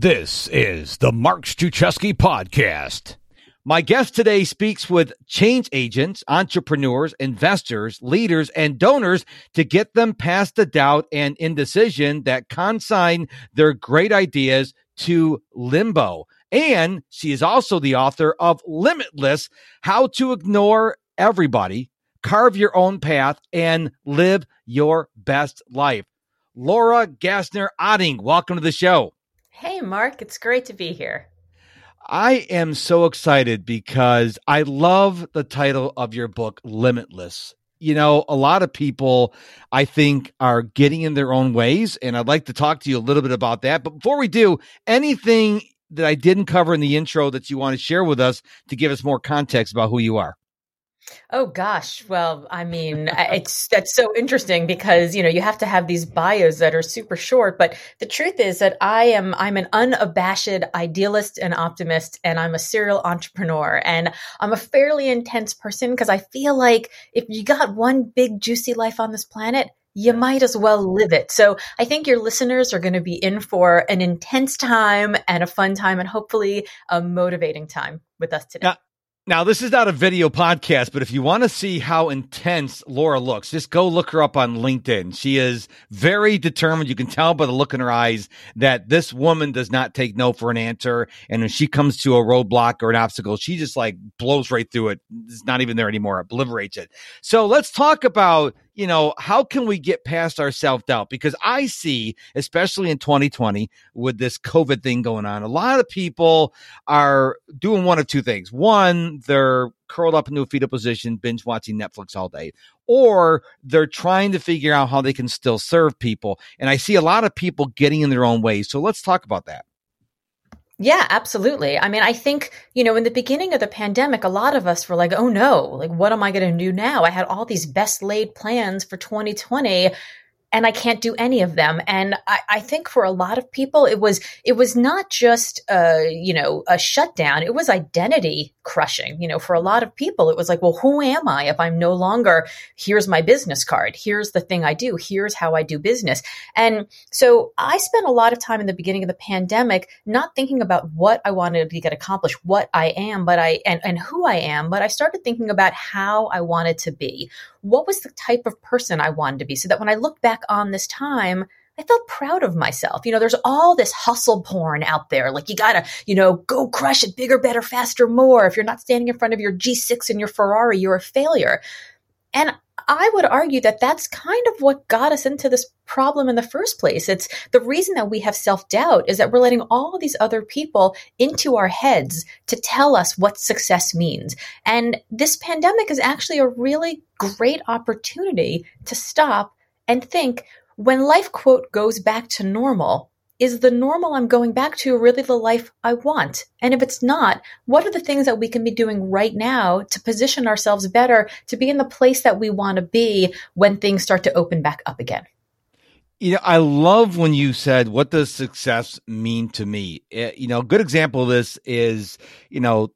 This is the Mark Struczewski Podcast. My guest today speaks with change agents, entrepreneurs, investors, leaders, and donors to get them past the doubt and indecision that consign their great ideas to limbo. And she is also the author of Limitless, How to Ignore Everybody, Carve Your Own Path, and Live Your Best Life. Laura Gassner Otting, welcome to the show. Hey, Mark. It's great to be here. I am so excited because I love the title of your book, Limitless. You know, a lot of people, I think, are getting in their own ways, and I'd like to talk to you a little bit about that. But before we do, anything that I didn't cover in the intro that you want to share with us to give us more context about who you are? Oh gosh. Well, I mean, that's so interesting because, you know, you have to have these bios that are super short, but the truth is that I'm an unabashed idealist and optimist, and I'm a serial entrepreneur, and I'm a fairly intense person because I feel like if you got one big juicy life on this planet, you might as well live it. So I think your listeners are going to be in for an intense time and a fun time and hopefully a motivating time with us today. Now, this is not a video podcast, but if you want to see how intense Laura looks, just go look her up on LinkedIn. She is very determined. You can tell by the look in her eyes that this woman does not take no for an answer. And when she comes to a roadblock or an obstacle, she just like blows right through it. It's not even there anymore, obliterates it. So let's talk about, you know, how can we get past our self-doubt? Because I see, especially in 2020 with this COVID thing going on, a lot of people are doing one of two things. One, they're curled up into a fetal position, binge watching Netflix all day, or they're trying to figure out how they can still serve people. And I see a lot of people getting in their own way. So let's talk about that. Yeah, absolutely. I mean, I think, you know, in the beginning of the pandemic, a lot of us were like, oh no, like, what am I going to do now? I had all these best laid plans for 2020 and I can't do any of them. And I think for a lot of people, it was not just, you know, a shutdown. It was identity crushing. You know, for a lot of people, it was like, well, who am I if I'm no longer, here's my business card, here's the thing I do, here's how I do business. And so I spent a lot of time in the beginning of the pandemic not thinking about what I wanted to get accomplished, what I am, but and who I am, but I started thinking about how I wanted to be. What was the type of person I wanted to be? So that when I looked back on this time, I felt proud of myself. You know, there's all this hustle porn out there. Like you gotta, you know, go crush it bigger, better, faster, more. If you're not standing in front of your G6 and your Ferrari, you're a failure. And I would argue that that's kind of what got us into this problem in the first place. It's the reason that we have self-doubt is that we're letting all these other people into our heads to tell us what success means. And this pandemic is actually a really great opportunity to stop and think, when life, quote, goes back to normal, is the normal I'm going back to really the life I want? And if it's not, what are the things that we can be doing right now to position ourselves better to be in the place that we want to be when things start to open back up again? You know, I love when you said, what does success mean to me? You know, a good example of this is, you know,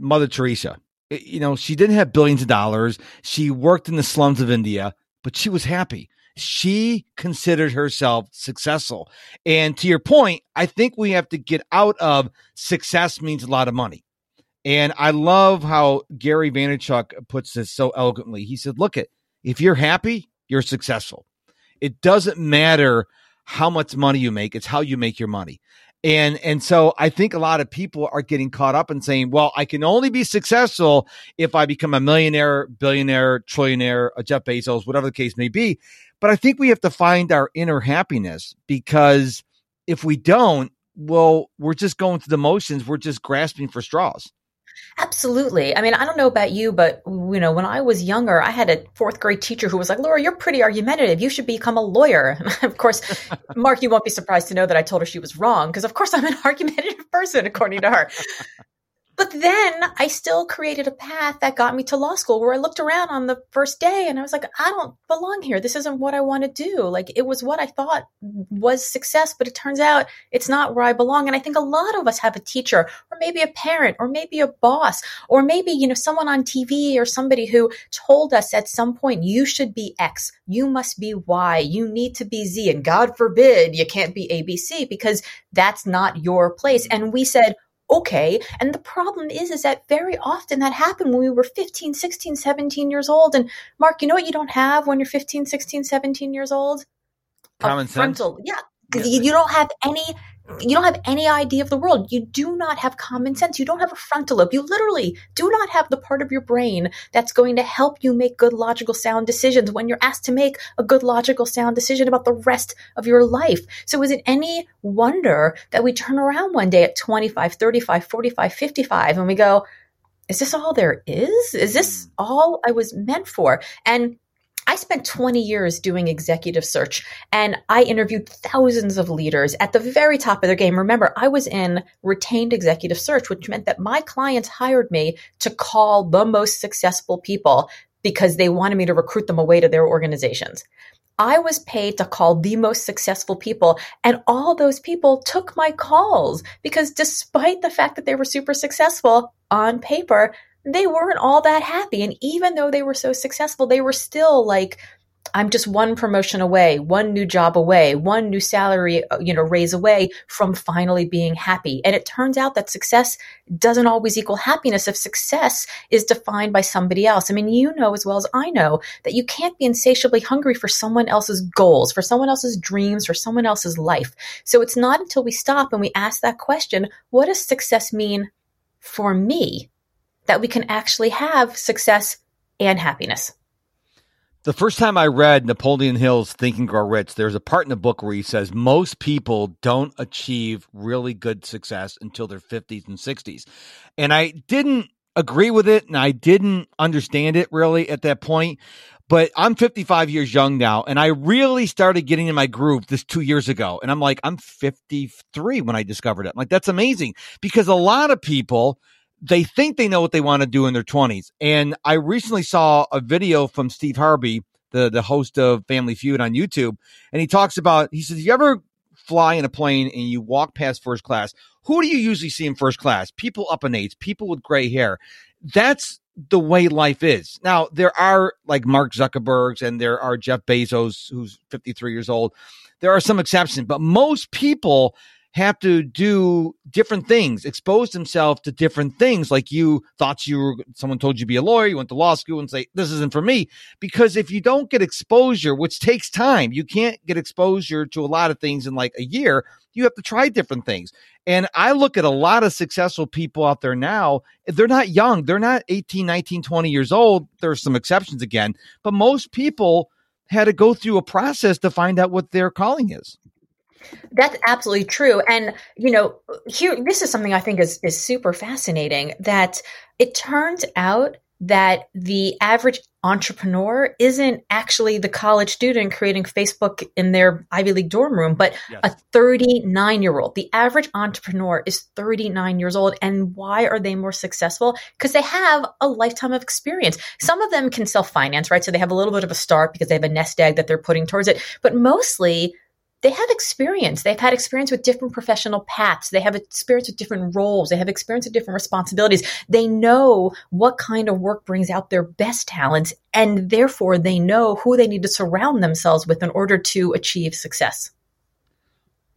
Mother Teresa. You know, she didn't have billions of dollars. She worked in the slums of India, but she was happy. She considered herself successful. And to your point, I think we have to get out of success means a lot of money. And I love how Gary Vaynerchuk puts this so eloquently. He said, look, if you're happy, you're successful. It doesn't matter how much money you make. It's how you make your money. And so I think a lot of people are getting caught up in saying, well, I can only be successful if I become a millionaire, billionaire, trillionaire, a Jeff Bezos, whatever the case may be. But I think we have to find our inner happiness, because if we don't, well, we're just going through the motions. We're just grasping for straws. Absolutely. I mean, I don't know about you, but you know, when I was younger, I had a fourth grade teacher who was like, Laura, you're pretty argumentative. You should become a lawyer. Of course, Mark, you won't be surprised to know that I told her she was wrong because, of course, I'm an argumentative person, according to her. But then I still created a path that got me to law school, where I looked around on the first day and I was like, I don't belong here. This isn't what I want to do. Like, it was what I thought was success, but it turns out it's not where I belong. And I think a lot of us have a teacher, or maybe a parent, or maybe a boss, or maybe, you know, someone on TV or somebody who told us at some point, you should be X, you must be Y, you need to be Z, and God forbid you can't be ABC because that's not your place. And we said, okay. And the problem is that very often that happened when we were 15, 16, 17 years old. And Mark, you know what you don't have when you're 15, 16, 17 years old? Common sense. Yeah. Because you don't have any, you don't have any idea of the world. You do not have common sense. You don't have a frontal lobe. You literally do not have the part of your brain that's going to help you make good, logical, sound decisions when you're asked to make a good, logical, sound decision about the rest of your life. So is it any wonder that we turn around one day at 25, 35, 45, 55, and we go, is this all there is? Is this all I was meant for? And I spent 20 years doing executive search, and I interviewed thousands of leaders at the very top of their game. Remember, I was in retained executive search, which meant that my clients hired me to call the most successful people because they wanted me to recruit them away to their organizations. I was paid to call the most successful people, and all those people took my calls because despite the fact that they were super successful on paper, they weren't all that happy. And even though they were so successful, they were still like, I'm just one promotion away, one new job away, one new salary, you know, raise away from finally being happy. And it turns out that success doesn't always equal happiness if success is defined by somebody else. I mean, you know as well as I know that you can't be insatiably hungry for someone else's goals, for someone else's dreams, for someone else's life. So it's not until we stop and we ask that question, what does success mean for me, that we can actually have success and happiness. The first time I read Napoleon Hill's Think and Grow Rich, there's a part in the book where he says most people don't achieve really good success until their 50s and 60s. And I didn't agree with it, and I didn't understand it really at that point. But I'm 55 years young now, and I really started getting in my groove this 2 years ago. And I'm like, I'm 53 when I discovered it. I'm like, that's amazing, because a lot of people, they think they know what they want to do in their 20s. And I recently saw a video from Steve Harvey, the host of Family Feud on YouTube. And he talks about, he says, you ever fly in a plane and you walk past first class? Who do you usually see in first class? People up in age, people with gray hair. That's the way life is. Now, there are like Mark Zuckerbergs and there are Jeff Bezos, who's 53 years old. There are some exceptions, but most people have to do different things, expose themselves to different things. Like you thought you were, someone told you to be a lawyer, you went to law school and say, this isn't for me. Because if you don't get exposure, which takes time, you can't get exposure to a lot of things in like a year, you have to try different things. And I look at a lot of successful people out there now. They're not young. They're not 18, 19, 20 years old. There are some exceptions again, but most people had to go through a process to find out what their calling is. That's absolutely true. And, you know, here, this is something I think is super fascinating, that it turns out that the average entrepreneur isn't actually the college student creating Facebook in their Ivy League dorm room, but yes, a 39-year-old. The average entrepreneur is 39 years old. And why are they more successful? Because they have a lifetime of experience. Some of them can self-finance, right? So they have a little bit of a start because they have a nest egg that they're putting towards it. But mostly, they have experience. They've had experience with different professional paths. They have experience with different roles. They have experience with different responsibilities. They know what kind of work brings out their best talents, and therefore they know who they need to surround themselves with in order to achieve success.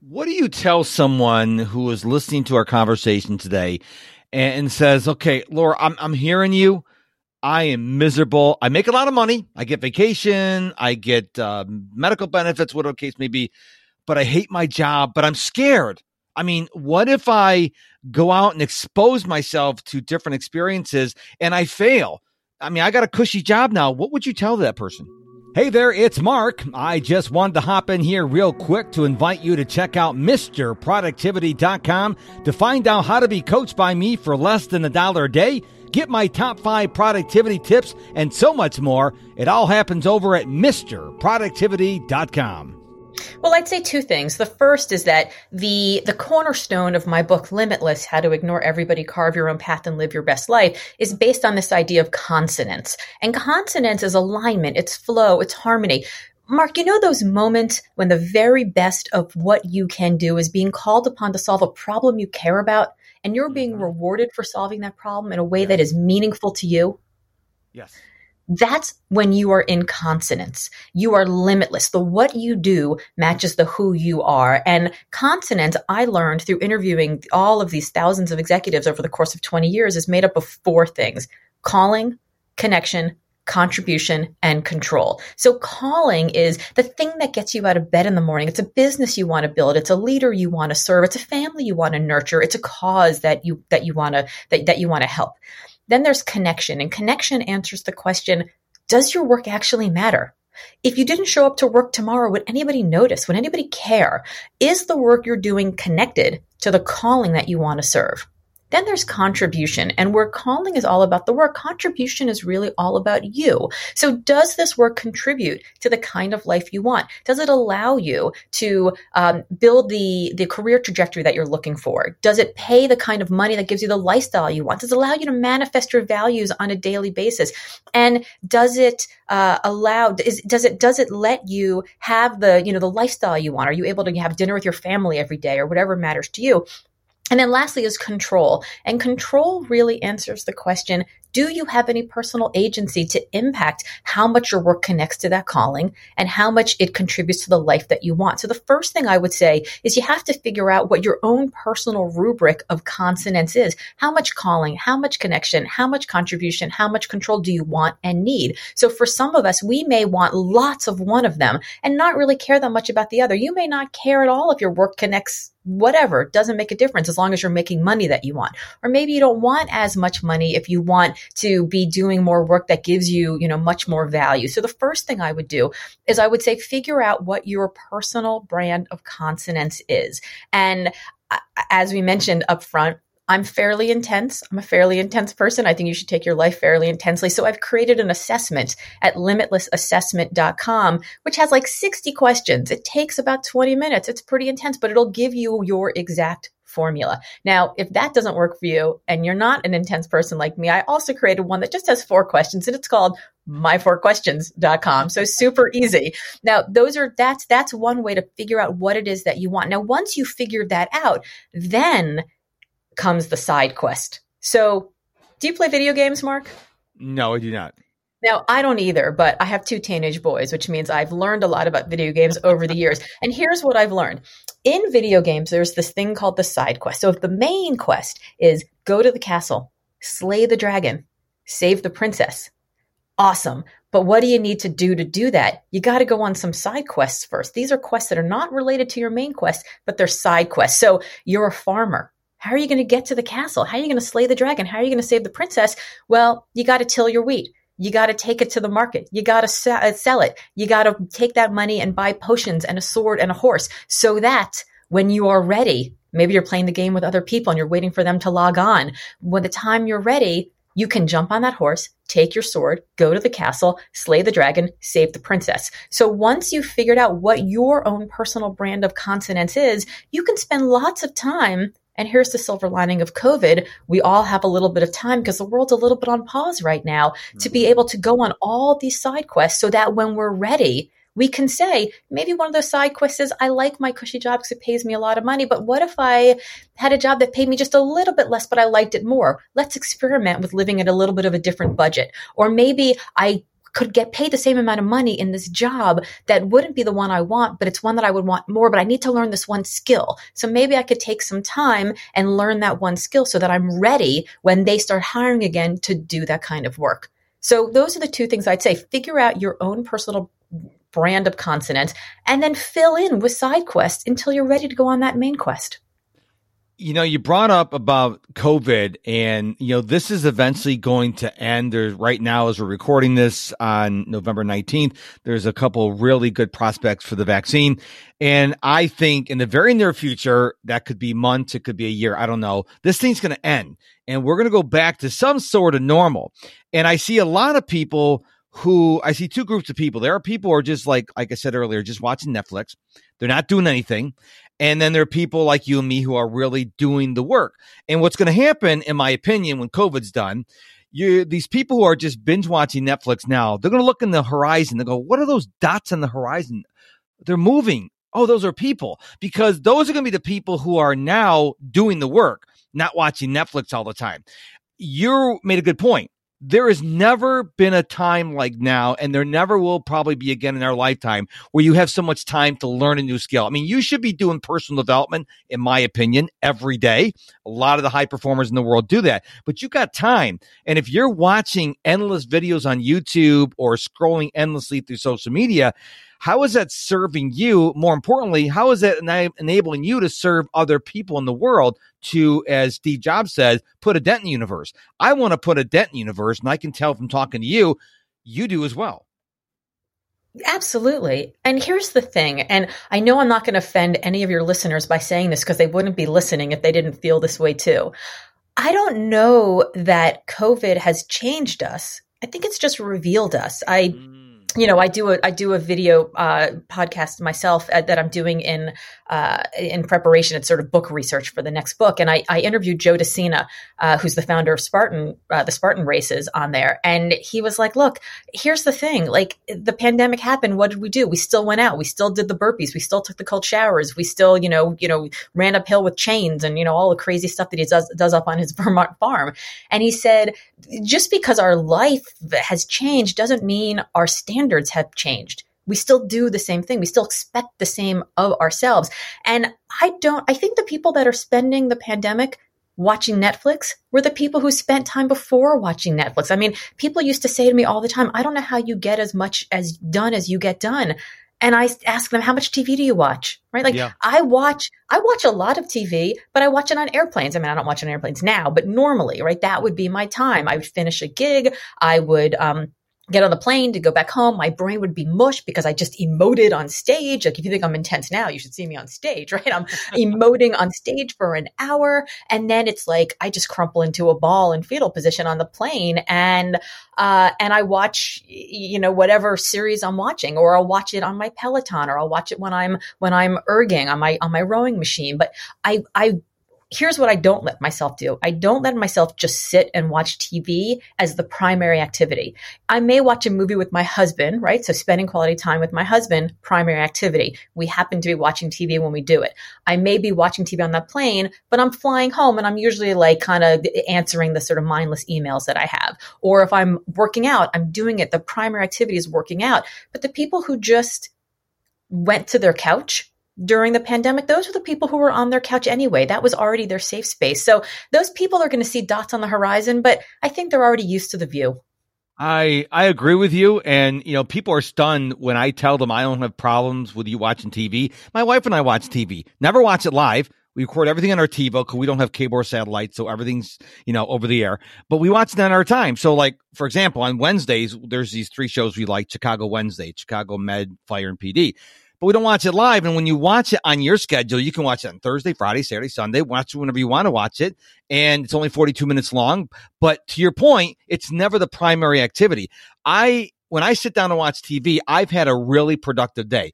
What do you tell someone who is listening to our conversation today and says, okay, Laura, I'm hearing you. I am miserable. I make a lot of money. I get vacation. I get medical benefits, whatever the case may be. But I hate my job, but I'm scared. I mean, what if I go out and expose myself to different experiences and I fail? I mean, I got a cushy job now. What would you tell that person? Hey there, it's Mark. I just wanted to hop in here real quick to invite you to check out MrProductivity.com to find out how to be coached by me for less than $1 a day. Get my top 5 productivity tips and so much more. It all happens over at MrProductivity.com. Well, I'd say two things. The first is that the cornerstone of my book, Limitless, How to Ignore Everybody, Carve Your Own Path, and Live Your Best Life, is based on this idea of consonance. And consonance is alignment, it's flow, it's harmony. Mark, you know those moments when the very best of what you can do is being called upon to solve a problem you care about, and you're being rewarded for solving that problem in a way that is meaningful to you? Yes. That's when you are in consonance. You are limitless. The what you do matches the who you are. And consonance, I learned through interviewing all of these thousands of executives over the course of 20 years, is made up of four things: calling, connection, contribution, and control. So calling is the thing that gets you out of bed in the morning. It's a business you want to build. It's a leader you want to serve. It's a family you want to nurture. It's a cause that you want to help. Then there's connection, and connection answers the question, does your work actually matter? If you didn't show up to work tomorrow, would anybody notice? Would anybody care? Is the work you're doing connected to the calling that you want to serve? Then there's contribution, and where calling is all about the work, contribution is really all about you. So does this work contribute to the kind of life you want? Does it allow you to build the career trajectory that you're looking for? Does it pay the kind of money that gives you the lifestyle you want? Does it allow you to manifest your values on a daily basis? And does it does it let you have the lifestyle you want? Are you able to have dinner with your family every day, or whatever matters to you? And then lastly is control. And control really answers the question, do you have any personal agency to impact how much your work connects to that calling and how much it contributes to the life that you want? So the first thing I would say is you have to figure out what your own personal rubric of consonance is. How much calling, how much connection, how much contribution, how much control do you want and need? So for some of us, we may want lots of one of them and not really care that much about the other. You may not care at all if your work connects whatever, it doesn't make a difference as long as you're making money that you want. Or maybe you don't want as much money if you want to be doing more work that gives you, much more value. So the first thing I would do is I would say, figure out what your personal brand of consonance is. And as we mentioned up front, I'm fairly intense. I'm a fairly intense person. I think you should take your life fairly intensely. So I've created an assessment at LimitlessAssessment.com, which has like 60 questions. It takes about 20 minutes. It's pretty intense, but it'll give you your exact formula. Now, if that doesn't work for you and you're not an intense person like me, I also created one that just has 4 questions, and it's called MyFourQuestions.com. So super easy. Now, that's one way to figure out what it is that you want. Now, once you figure that out, then comes the side quest. So do you play video games, Mark? No, I do not. Now, I don't either, but I have 2 teenage boys, which means I've learned a lot about video games over the years. And here's what I've learned. In video games, there's this thing called the side quest. So if the main quest is go to the castle, slay the dragon, save the princess, awesome. But what do you need to do that? You got to go on some side quests first. These are quests that are not related to your main quest, but they're side quests. So you're a farmer. How are you going to get to the castle? How are you going to slay the dragon? How are you going to save the princess? Well, you got to till your wheat. You got to take it to the market. You got to sell it. You got to take that money and buy potions and a sword and a horse, so that when you are ready, maybe you're playing the game with other people and you're waiting for them to log on. When the time you're ready, you can jump on that horse, take your sword, go to the castle, slay the dragon, save the princess. So once you've figured out what your own personal brand of consonance is, you can spend lots of time. And here's the silver lining of COVID. We all have a little bit of time because the world's a little bit on pause right now to be able to go on all these side quests so that when we're ready, we can say, maybe one of those side quests is, I like my cushy job because it pays me a lot of money, but what if I had a job that paid me just a little bit less, but I liked it more? Let's experiment with living at a little bit of a different budget. Or maybe I could get paid the same amount of money in this job that wouldn't be the one I want, but it's one that I would want more, but I need to learn this one skill. So maybe I could take some time and learn that one skill so that I'm ready when they start hiring again to do that kind of work. So those are the two things I'd say. Figure out your own personal brand of consonance and then fill in with side quests until you're ready to go on that main quest. You brought up about COVID, and, this is eventually going to end. There's right now, as we're recording this on November 19th, there's a couple really good prospects for the vaccine. And I think in the very near future, that could be months, it could be a year, I don't know. This thing's going to end, and we're going to go back to some sort of normal. And I see a lot of people who I see two groups of people. There are people who are just like I said earlier, just watching Netflix. They're not doing anything. And then there are people like you and me who are really doing the work. And what's going to happen, in my opinion, when COVID's done, these people who are just binge watching Netflix now, they're going to look in the horizon. They go, what are those dots on the horizon? They're moving. Oh, those are people, because those are going to be the people who are now doing the work, not watching Netflix all the time. You made a good point. There has never been a time like now, and there never will probably be again in our lifetime, where you have so much time to learn a new skill. I mean, you should be doing personal development, in my opinion, every day. A lot of the high performers in the world do that, but you got time. And if you're watching endless videos on YouTube or scrolling endlessly through social media, how is that serving you? More importantly, how is that enabling you to serve other people in the world to, as Steve Jobs says, put a dent in the universe? I want to put a dent in the universe, and I can tell from talking to you, you do as well. Absolutely. And here's the thing, and I know I'm not going to offend any of your listeners by saying this, because they wouldn't be listening if they didn't feel this way too. I don't know that COVID has changed us. I think it's just revealed us. You know, I do a video podcast myself that I'm doing in preparation. It's sort of book research for the next book, and I interviewed Joe De Sena, who's the founder of Spartan, the Spartan races, on there, and he was like, "Look, here's the thing. Like, the pandemic happened. What did we do? We still went out. We still did the burpees. We still took the cold showers. We still, you know, ran uphill with chains, and you know all the crazy stuff that he does up on his Vermont farm." And he said, "Just because our life has changed doesn't mean our standards have changed. We still do the same thing. We still expect the same of ourselves." And I think the people that are spending the pandemic watching Netflix were the people who spent time before watching Netflix. I mean, people used to say to me all the time, I don't know how you get as much as done as you get done. And I ask them, how much TV do you watch? Right? Like, yeah. I watch a lot of TV, but I watch it on airplanes. I mean, I don't watch on airplanes now, but normally, right? That would be my time. I would finish a gig. I would, get on the plane to go back home. My brain would be mush because I just emoted on stage. Like, if you think I'm intense now, you should see me on stage, right? I'm emoting on stage for an hour. And then it's like, I just crumple into a ball in fetal position on the plane. And I watch, you know, whatever series I'm watching, or I'll watch it on my Peloton, or I'll watch it when I'm erging on my rowing machine. But here's what I don't let myself do. I don't let myself just sit and watch TV as the primary activity. I may watch a movie with my husband, right? So spending quality time with my husband, primary activity. We happen to be watching TV when we do it. I may be watching TV on that plane, but I'm flying home and I'm usually like kind of answering the sort of mindless emails that I have. Or if I'm working out, I'm doing it. The primary activity is working out. But the people who just went to their couch during the pandemic, those were the people who were on their couch anyway. That was already their safe space. So those people are going to see dots on the horizon, but I think they're already used to the view. I agree with you. And, you know, people are stunned when I tell them I don't have problems with you watching TV. My wife and I watch TV, never watch it live. We record everything on our TiVo because we don't have cable or satellite. So everything's, you know, over the air, but we watch it on our time. So like, for example, on Wednesdays, there's these three shows we like: Chicago Wednesday, Chicago Med, Fire, and PD. But we don't watch it live. And when you watch it on your schedule, you can watch it on Thursday, Friday, Saturday, Sunday, watch it whenever you want to watch it. And it's only 42 minutes long. But to your point, it's never the primary activity. When I sit down to watch TV, I've had a really productive day.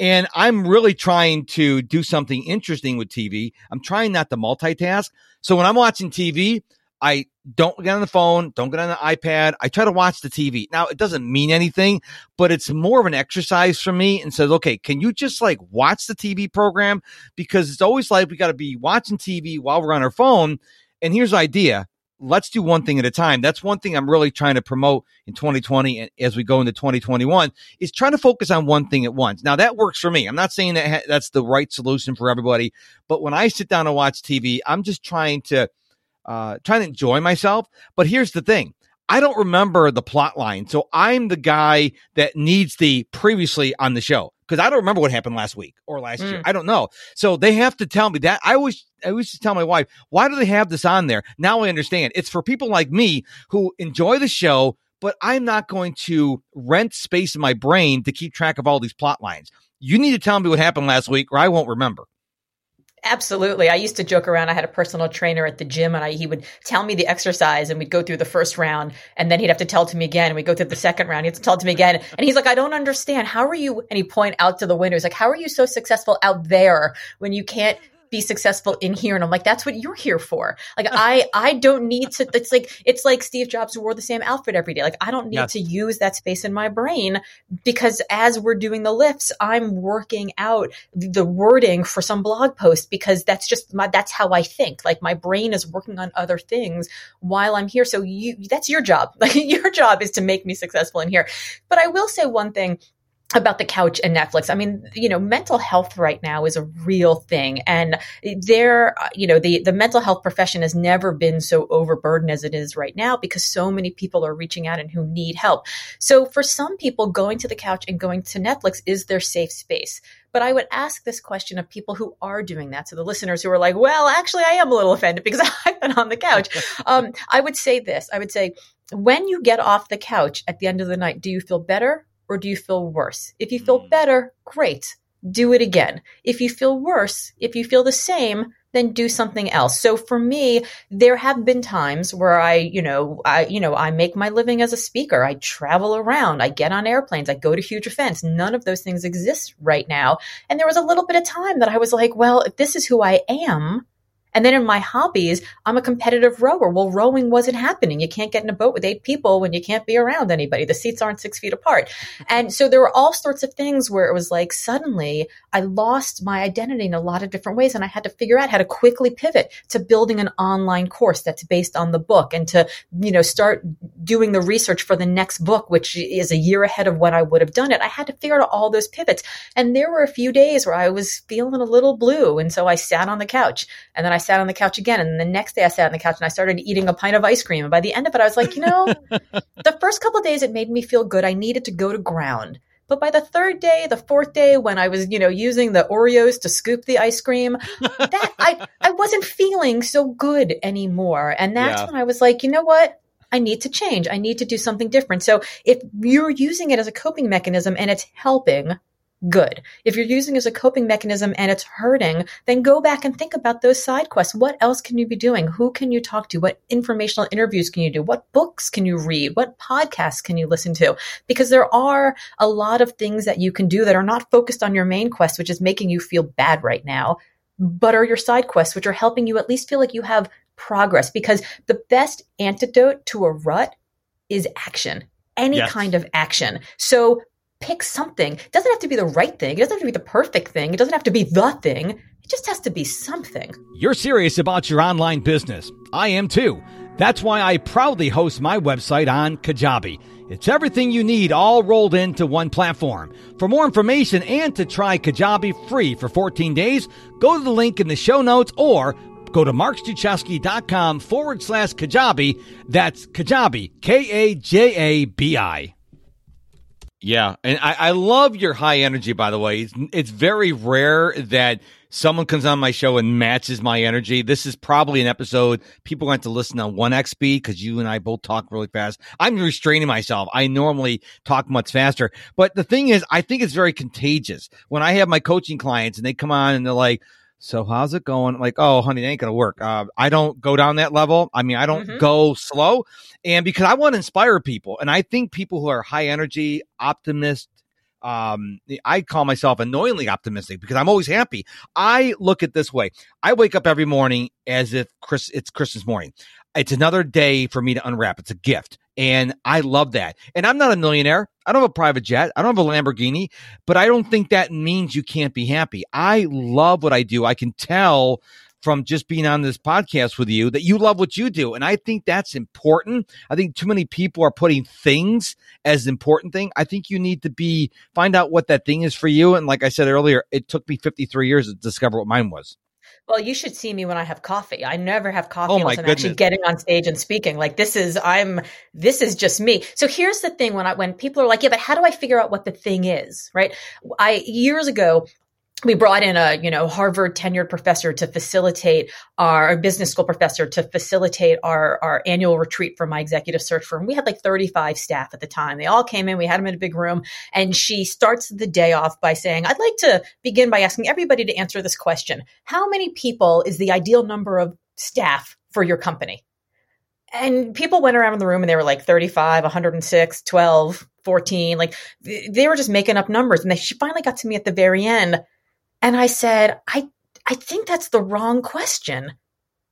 And I'm really trying to do something interesting with TV. I'm trying not to multitask. So when I'm watching TV, I don't get on the phone, don't get on the iPad. I try to watch the TV. Now, it doesn't mean anything, but it's more of an exercise for me and says, okay, can you just like watch the TV program? Because it's always like we got to be watching TV while we're on our phone. And here's the idea. Let's do one thing at a time. That's one thing I'm really trying to promote in 2020 and as we go into 2021 is trying to focus on one thing at once. Now, that works for me. I'm not saying that that's the right solution for everybody, but when I sit down and watch TV, I'm just trying to enjoy myself. But here's the thing. I don't remember the plot line. So I'm the guy that needs the previously on the show because I don't remember what happened last week or last year. I don't know. So they have to tell me that. I always just tell my wife, why do they have this on there? Now I understand. It's for people like me who enjoy the show, but I'm not going to rent space in my brain to keep track of all these plot lines. You need to tell me what happened last week or I won't remember. Absolutely. I used to joke around. I had a personal trainer at the gym and he would tell me the exercise and we'd go through the first round and then he'd have to tell it to me again. And we'd go through the second round. He'd have to tell it to me again. And he's like, I don't understand. How are you? And he'd point out to the window. He's like, how are you so successful out there when you can't be successful in here? And I'm like, that's what you're here for. Like, I don't need to, it's like Steve Jobs wore the same outfit every day. Like, I don't need to use that space in my brain because as we're doing the lifts, I'm working out the wording for some blog post because that's just that's how I think. Like, my brain is working on other things while I'm here. So that's your job. Like, your job is to make me successful in here. But I will say one thing about the couch and Netflix. I mean, mental health right now is a real thing. And the mental health profession has never been so overburdened as it is right now because so many people are reaching out and who need help. So for some people, going to the couch and going to Netflix is their safe space. But I would ask this question of people who are doing that. So the listeners who are like, well, actually, I am a little offended because I've been on the couch. I would say this. I would say, when you get off the couch at the end of the night, do you feel better? Or do you feel worse? If you feel better, great, do it again. If you feel worse, if you feel the same, then do something else. So for me, there have been times where I make my living as a speaker. I travel around. I get on airplanes. I go to huge events. None of those things exist right now. And there was a little bit of time that I was like, well, if this is who I am, and then in my hobbies, I'm a competitive rower. Well, rowing wasn't happening. You can't get in a boat with 8 people when you can't be around anybody. The seats aren't 6 feet apart. And so there were all sorts of things where it was like, suddenly I lost my identity in a lot of different ways. And I had to figure out how to quickly pivot to building an online course that's based on the book and to, start doing the research for the next book, which is a year ahead of when I would have done it. I had to figure out all those pivots. And there were a few days where I was feeling a little blue. And so I sat on the couch and then I sat on the couch again. And the next day I sat on the couch and I started eating a pint of ice cream. And by the end of it, I was like, the first couple of days it made me feel good. I needed to go to ground. But by the third day, the fourth day, when I was, using the Oreos to scoop the ice cream, that I wasn't feeling so good anymore. And that's when I was like, you know what? I need to change. I need to do something different. So if you're using it as a coping mechanism and it's helping, good. If you're using it as a coping mechanism and it's hurting, then go back and think about those side quests. What else can you be doing? Who can you talk to? What informational interviews can you do? What books can you read? What podcasts can you listen to? Because there are a lot of things that you can do that are not focused on your main quest, which is making you feel bad right now, but are your side quests, which are helping you at least feel like you have progress. Because the best antidote to a rut is action, any kind of action. So pick something. It doesn't have to be the right thing. It doesn't have to be the perfect thing. It doesn't have to be the thing. It just has to be something. You're serious about your online business. I am too. That's why I proudly host my website on Kajabi. It's everything you need all rolled into one platform. For more information and to try Kajabi free for 14 days, go to the link in the show notes or go to markstruczewski.com /Kajabi. That's Kajabi, Kajabi. Yeah. And I love your high energy, by the way. It's very rare that someone comes on my show and matches my energy. This is probably an episode people want to listen on 1XB because you and I both talk really fast. I'm restraining myself. I normally talk much faster. But the thing is, I think it's very contagious. When I have my coaching clients and they come on and they're like, so how's it going? I'm like, oh, honey, it ain't going to work. I don't go down that level. I mean, I don't go slow. And because I want to inspire people. And I think people who are high energy, optimist, I call myself annoyingly optimistic because I'm always happy. I look at this way. I wake up every morning as if it's Christmas morning. It's another day for me to unwrap. It's a gift. And I love that. And I'm not a millionaire. I don't have a private jet. I don't have a Lamborghini, but I don't think that means you can't be happy. I love what I do. I can tell from just being on this podcast with you that you love what you do. And I think that's important. I think too many people are putting things as an important thing. I think you need to find out what that thing is for you. And like I said earlier, it took me 53 years to discover what mine was. Well, you should see me when I have coffee. I never have coffee unless I'm actually getting on stage and speaking. Like this is just me. So here's the thing: when people are like, "Yeah, but how do I figure out what the thing is?" Right? Years ago, we brought in a, Harvard tenured professor to facilitate our business school professor to facilitate our annual retreat for my executive search firm. We had like 35 staff at the time. They all came in, we had them in a big room, and she starts the day off by saying, I'd like to begin by asking everybody to answer this question. How many people is the ideal number of staff for your company? And people went around in the room and they were like 35, 106, 12, 14, like they were just making up numbers. And she finally got to me at the very end. And I said, I think that's the wrong question.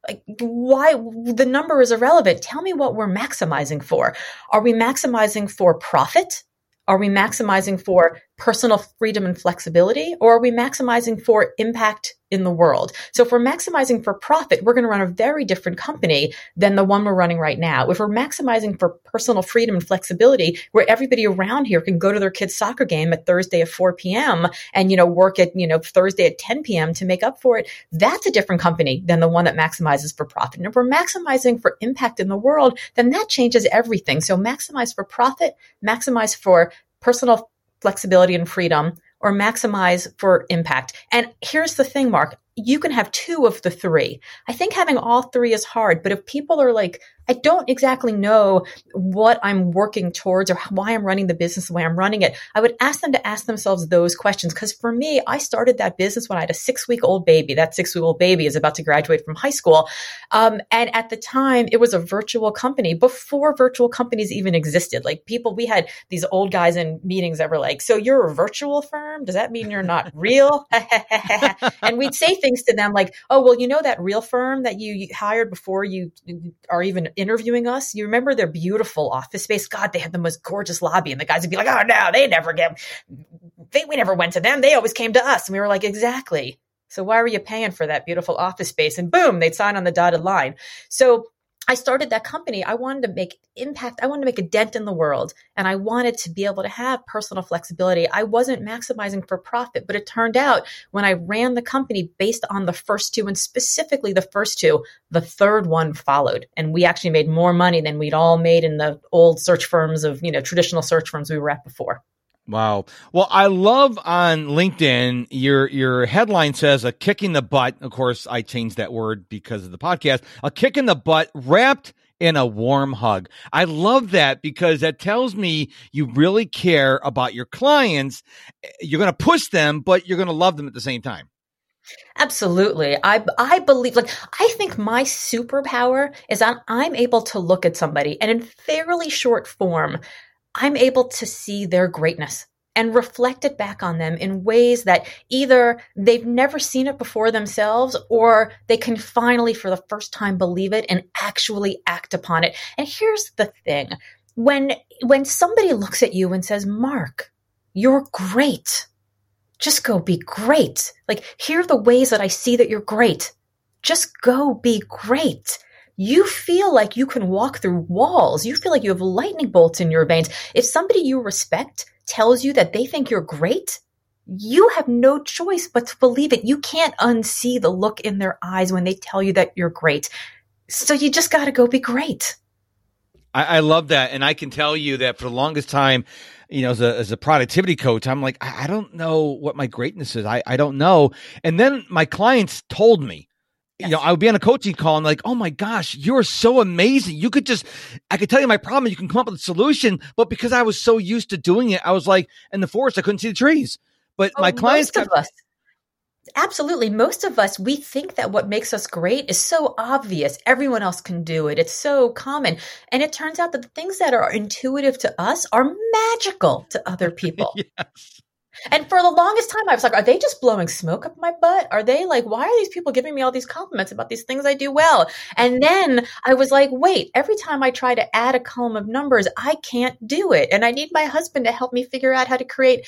Like, why? The number is irrelevant. Tell me what we're maximizing for. Are we maximizing for profit? Are we maximizing for personal freedom and flexibility? Or are we maximizing for impact in the world? So if we're maximizing for profit, we're going to run a very different company than the one we're running right now. If we're maximizing for personal freedom and flexibility, where everybody around here can go to their kid's soccer game at Thursday at 4 p.m. and, work at, Thursday at 10 p.m. to make up for it, that's a different company than the one that maximizes for profit. And if we're maximizing for impact in the world, then that changes everything. So maximize for profit, maximize for personal flexibility and freedom, or maximize for impact. And here's the thing, Mark, you can have two of the three. I think having all three is hard, but if people are like, I don't exactly know what I'm working towards or why I'm running the business the way I'm running it, I would ask them to ask themselves those questions. Because for me, I started that business when I had a 6-week-old baby. That 6-week-old baby is about to graduate from high school. And at the time, it was a virtual company before virtual companies even existed. Like we had these old guys in meetings that were like, so you're a virtual firm? Does that mean you're not real? And we'd say things to them like, oh, well, that real firm that you hired before you are even interviewing us, you remember their beautiful office space? God, they had the most gorgeous lobby. And the guys would be like, oh, no, we never went to them. They always came to us. And we were like, exactly. So why were you paying for that beautiful office space? And boom, they'd sign on the dotted line. So I started that company. I wanted to make impact. I wanted to make a dent in the world. And I wanted to be able to have personal flexibility. I wasn't maximizing for profit, but it turned out when I ran the company based on the first two, and specifically the first two, the third one followed. And we actually made more money than we'd all made in the old search firms of, traditional search firms we were at before. Wow. Well, I love on LinkedIn, your headline says a kick in the butt. Of course, I changed that word because of the podcast, a kick in the butt wrapped in a warm hug. I love that because that tells me you really care about your clients. You're going to push them, but you're going to love them at the same time. Absolutely. I believe, I think my superpower is I'm able to look at somebody and in fairly short form, I'm able to see their greatness and reflect it back on them in ways that either they've never seen it before themselves, or they can finally, for the first time, believe it and actually act upon it. And here's the thing. When somebody looks at you and says, Mark, you're great, just go be great. Here are the ways that I see that you're great. Just go be great. You feel like you can walk through walls. You feel like you have lightning bolts in your veins. If somebody you respect tells you that they think you're great, you have no choice but to believe it. You can't unsee the look in their eyes when they tell you that you're great. So you just got to go be great. I love that. And I can tell you that for the longest time, as a productivity coach, I'm like, I don't know what my greatness is. I don't know. And then my clients told me. Yes. I would be on a coaching call and like, oh my gosh, you're so amazing. I could tell you my problem. You can come up with a solution. But because I was so used to doing it, I was like, in the forest, I couldn't see the trees. But my clients. Absolutely. Most of us, we think that what makes us great is so obvious. Everyone else can do it. It's so common. And it turns out that the things that are intuitive to us are magical to other people. Yes. And for the longest time, I was like, are they just blowing smoke up my butt? Are they like, why are these people giving me all these compliments about these things I do well? And then I was like, wait, every time I try to add a column of numbers, I can't do it. And I need my husband to help me figure out how to create,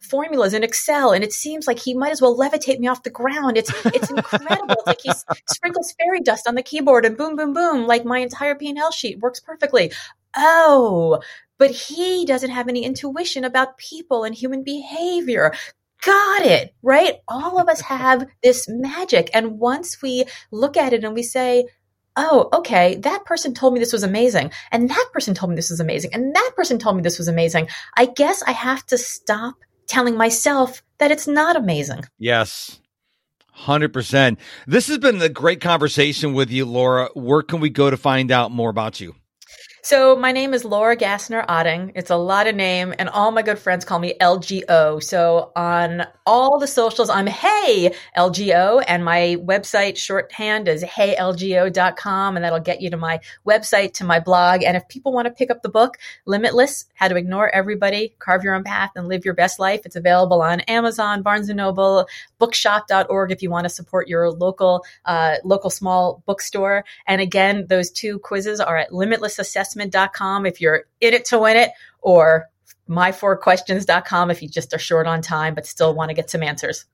formulas in Excel. And it seems like he might as well levitate me off the ground. It's incredible. It's like he sprinkles fairy dust on the keyboard and boom, boom, boom. Like my entire P&L sheet works perfectly. Oh, but he doesn't have any intuition about people and human behavior. Got it, right? All of us have this magic. And once we look at it and we say, oh, okay, that person told me this was amazing. And that person told me this was amazing. And that person told me this was amazing. I guess I have to stop telling myself that it's not amazing. Yes, 100%. This has been a great conversation with you, Laura. Where can we go to find out more about you? So my name is Laura Gassner Otting. It's a lot of name, and all my good friends call me LGO. So on all the socials, I'm HeyLGO, and my website shorthand is HeyLGO.com, and that'll get you to my website, to my blog. And if people want to pick up the book, Limitless, How to Ignore Everybody, Carve Your Own Path, and Live Your Best Life, it's available on Amazon, Barnes & Noble, bookshop.org if you want to support your local small bookstore. And again, those two quizzes are at LimitlessAssessment.com if you're in it to win it, or MyFourQuestions.com if you just are short on time but still want to get some answers.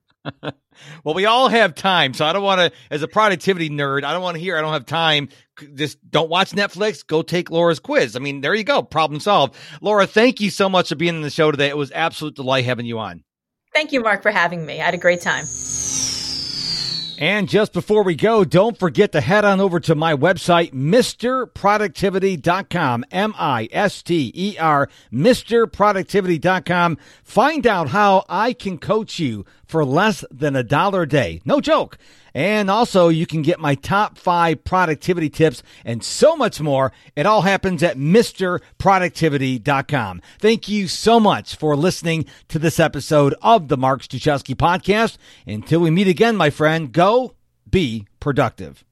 Well, we all have time, so I don't want to, as a productivity nerd, I don't want to hear I don't have time. Just don't watch Netflix. Go take Laura's quiz. I mean, there you go. Problem solved. Laura, thank you so much for being on the show today. It was absolute delight having you on. Thank you, Mark, for having me. I had a great time. And just before we go, don't forget to head on over to my website, MrProductivity.com, M-I-S-T-E-R, MrProductivity.com. Find out how I can coach you for less than $1 a day. No joke. And also, you can get my top 5 productivity tips and so much more. It all happens at MrProductivity.com. Thank you so much for listening to this episode of the Mark Struczewski Podcast. Until we meet again, my friend, go be productive.